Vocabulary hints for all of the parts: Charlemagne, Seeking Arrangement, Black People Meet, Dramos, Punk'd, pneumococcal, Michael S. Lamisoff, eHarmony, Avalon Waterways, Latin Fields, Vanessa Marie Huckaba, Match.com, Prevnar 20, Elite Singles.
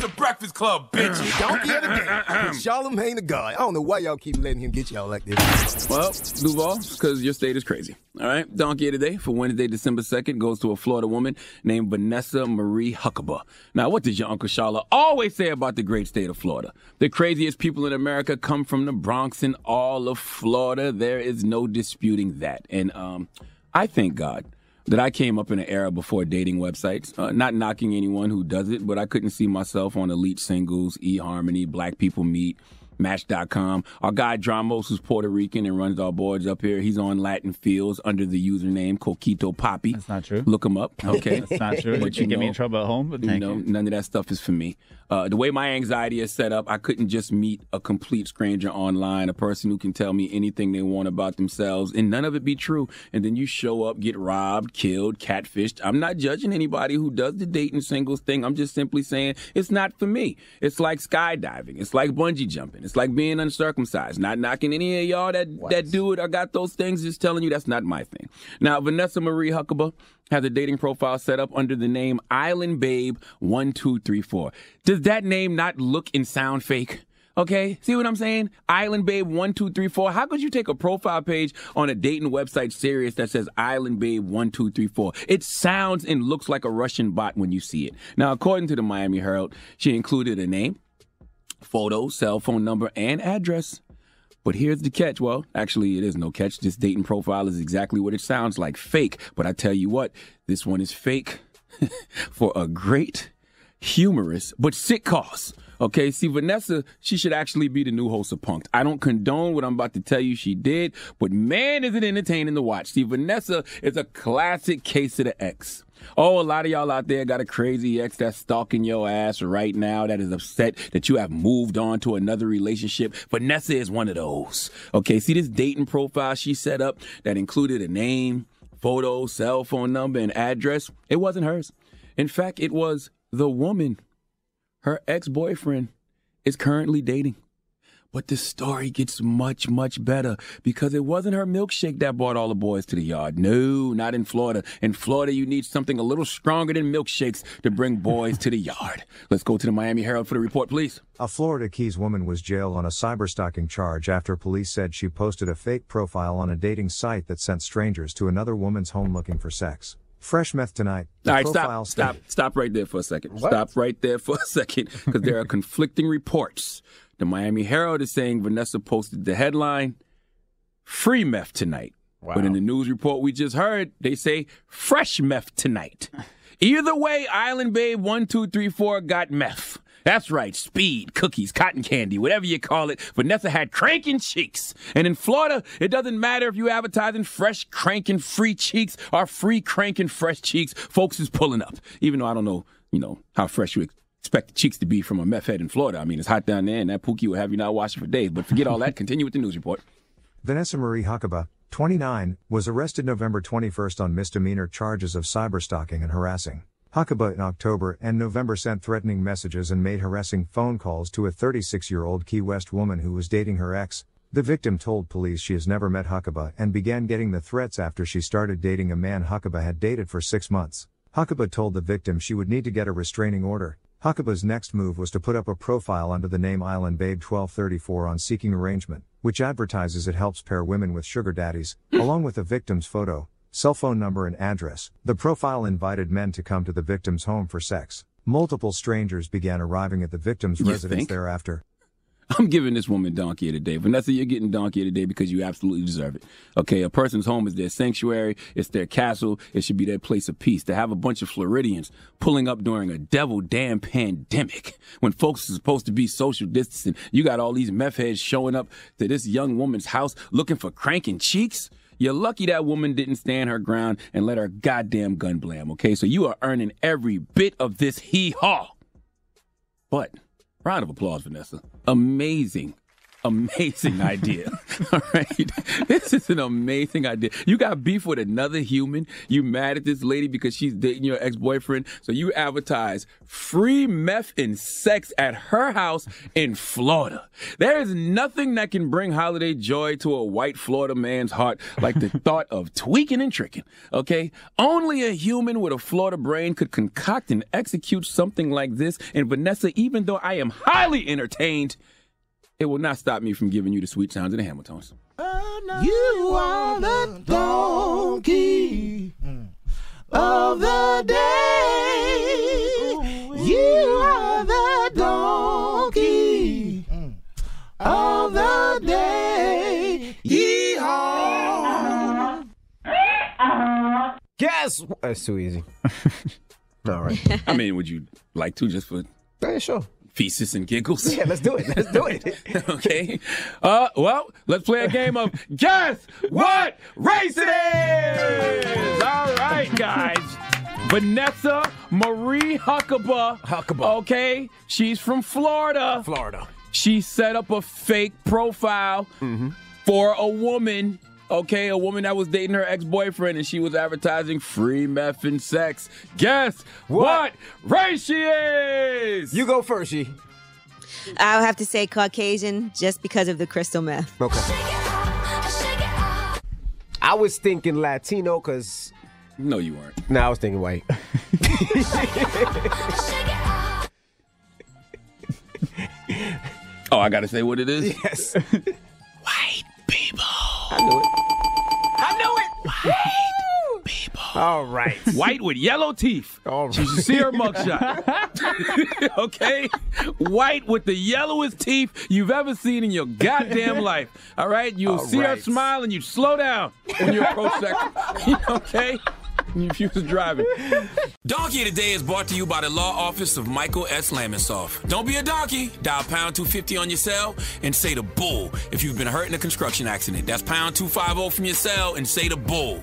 The Breakfast Club, bitches. Donkey of the day. Charlemagne the God. I don't know why y'all keep letting him get y'all like this. Well, Duval, because your state is crazy. All right? Donkey of the day for Wednesday, December 2nd goes to a Florida woman named Vanessa Marie Huckaba. Now, what does your Uncle Charla always say about the great state of Florida? The craziest people in America come from the Bronx and all of Florida. There is no disputing that. And I thank God that I came up in an era before dating websites. Not knocking anyone who does it, but I couldn't see myself on Elite Singles, eHarmony, Black People Meet, Match.com. Our guy Dramos, who's Puerto Rican and runs our boards up here, he's on Latin Fields under the username Coquito Poppy. That's not true. Look him up. Okay. That's not true. But you get me in trouble at home. But thank you. None of that stuff is for me. The way my anxiety is set up, I couldn't just meet a complete stranger online, a person who can tell me anything they want about themselves, and none of it be true. And then you show up, get robbed, killed, catfished. I'm not judging anybody who does the dating singles thing. I'm just simply saying it's not for me. It's like skydiving. It's like bungee jumping. It's like being uncircumcised. Not knocking any of y'all that do it. I got those things. Just telling you that's not my thing. Now, Vanessa Marie Huckaba has a dating profile set up under the name Island Babe 1234. Does that name not look and sound fake? Okay, see what I'm saying? Island Babe 1234. How could you take a profile page on a dating website serious that says Island Babe 1234? It sounds and looks like a Russian bot when you see it. Now, according to the Miami Herald, she included a name, photo, cell phone number, and address. But here's the catch. Well, actually, it is no catch. This dating profile is exactly what it sounds like, fake. But I tell you what, this one is fake for a great, humorous, but sick cause. Okay, see, Vanessa, she should actually be the new host of Punk'd. I don't condone what I'm about to tell you she did, but man, is it entertaining to watch. See, Vanessa is a classic case of the ex. Oh, a lot of y'all out there got a crazy ex that's stalking your ass right now that is upset that you have moved on to another relationship. Vanessa is one of those. Okay, see this dating profile she set up that included a name, photo, cell phone number, and address? It wasn't hers. In fact, it was the woman her ex-boyfriend is currently dating. But the story gets much, much better because it wasn't her milkshake that brought all the boys to the yard. No, not in Florida. In Florida, you need something a little stronger than milkshakes to bring boys to the yard. Let's go to the Miami Herald for the report, please. A Florida Keys woman was jailed on a cyberstalking charge after police said she posted a fake profile on a dating site that sent strangers to another woman's home looking for sex. Fresh meth tonight. All right, stop right there for a second. What? Stop right there for a second because there are conflicting reports. The Miami Herald is saying Vanessa posted the headline, "Free Meth Tonight." Wow. But in the news report we just heard, they say, "Fresh Meth Tonight." Either way, Island Babe 1234 got meth. That's right, speed, cookies, cotton candy, whatever you call it. Vanessa had cranking cheeks. And in Florida, it doesn't matter if you advertising fresh cranking free cheeks or free cranking fresh cheeks. Folks is pulling up, even though I don't know, you know, how fresh you expect the cheeks to be from a meth head in Florida. I mean, it's hot down there, and that pookie will have you not washing for days. But forget all that. Continue with the news report. Vanessa Marie Huckaba, 29, was arrested November 21st on misdemeanor charges of cyberstalking and harassing. Huckaba in October and November sent threatening messages and made harassing phone calls to a 36-year-old Key West woman who was dating her ex. The victim told police she has never met Huckaba and began getting the threats after she started dating a man Huckaba had dated for 6 months. Huckaba told the victim she would need to get a restraining order. Huckaba's next move was to put up a profile under the name Island Babe 1234 on Seeking Arrangement, which advertises it helps pair women with sugar daddies, along with the victim's photo, cell phone number and address. The profile invited men to come to the victim's home for sex. Multiple strangers began arriving at the victim's residence thereafter. I'm giving this woman donkey of the day. Vanessa, you're getting donkey of the day because you absolutely deserve it. Okay, a person's home is their sanctuary. It's their castle. It should be their place of peace. To have a bunch of Floridians pulling up during a devil-damn pandemic when folks are supposed to be social distancing, you got all these meth heads showing up to this young woman's house looking for cranking cheeks? You're lucky that woman didn't stand her ground and let her goddamn gun blam, okay? So you are earning every bit of this hee-haw. But... round of applause, Vanessa. Amazing, amazing idea. All right. This is an amazing idea. You got beef with another human. You mad at this lady because she's dating your ex-boyfriend. So you advertise free meth and sex at her house in Florida. There is nothing that can bring holiday joy to a white Florida man's heart like the thought of tweaking and tricking. Okay. Only a human with a Florida brain could concoct and execute something like this. And Vanessa, even though I am highly entertained, it will not stop me from giving you the sweet sounds of the Hamiltons. You are the donkey of the day. You are the donkey of the day. Yeehaw! Guess that's too easy. All right. I mean, would you like to just for? Yeah, sure. Feces and giggles. Yeah, let's do it. Let's do it. Okay. Well, let's play a game of Guess What Race It Is. All right, guys. Vanessa Marie Huckaba. Huckaba. Okay. She's from Florida. Florida. She set up a fake profile for a woman. Okay, a woman that was dating her ex-boyfriend, and she was advertising free meth and sex. Guess what race she is? You go first, she. I'll have to say Caucasian just because of the crystal meth. Okay. I was thinking Latino because... No, you weren't. No, I was thinking white. Oh, I got to say what it is? Yes. White people. I knew it. White people. All right. White with yellow teeth. All right. You should see her mugshot. Okay? White with the yellowest teeth you've ever seen in your goddamn life. All right? You'll see her smile and you slow down when you approach that. Okay? You refuse to drive it. Donkey of the Day is brought to you by the law office of Michael S. Lamisoff. Don't be a donkey. Dial pound 250 on your cell and say the bull if you've been hurt in a construction accident. That's pound 250 from your cell and say the bull.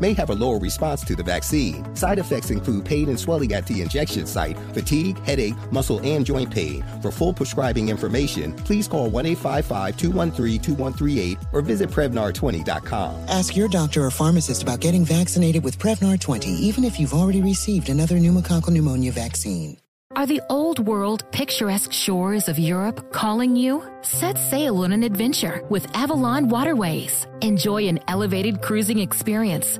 may have a lower response to the vaccine. Side effects include pain and swelling at the injection site, fatigue, headache, muscle, and joint pain. For full prescribing information, please call 1-855-213-2138 or visit Prevnar20.com. Ask your doctor or pharmacist about getting vaccinated with Prevnar 20, even if you've already received another pneumococcal pneumonia vaccine. Are the old-world, picturesque shores of Europe calling you? Set sail on an adventure with Avalon Waterways. Enjoy an elevated cruising experience.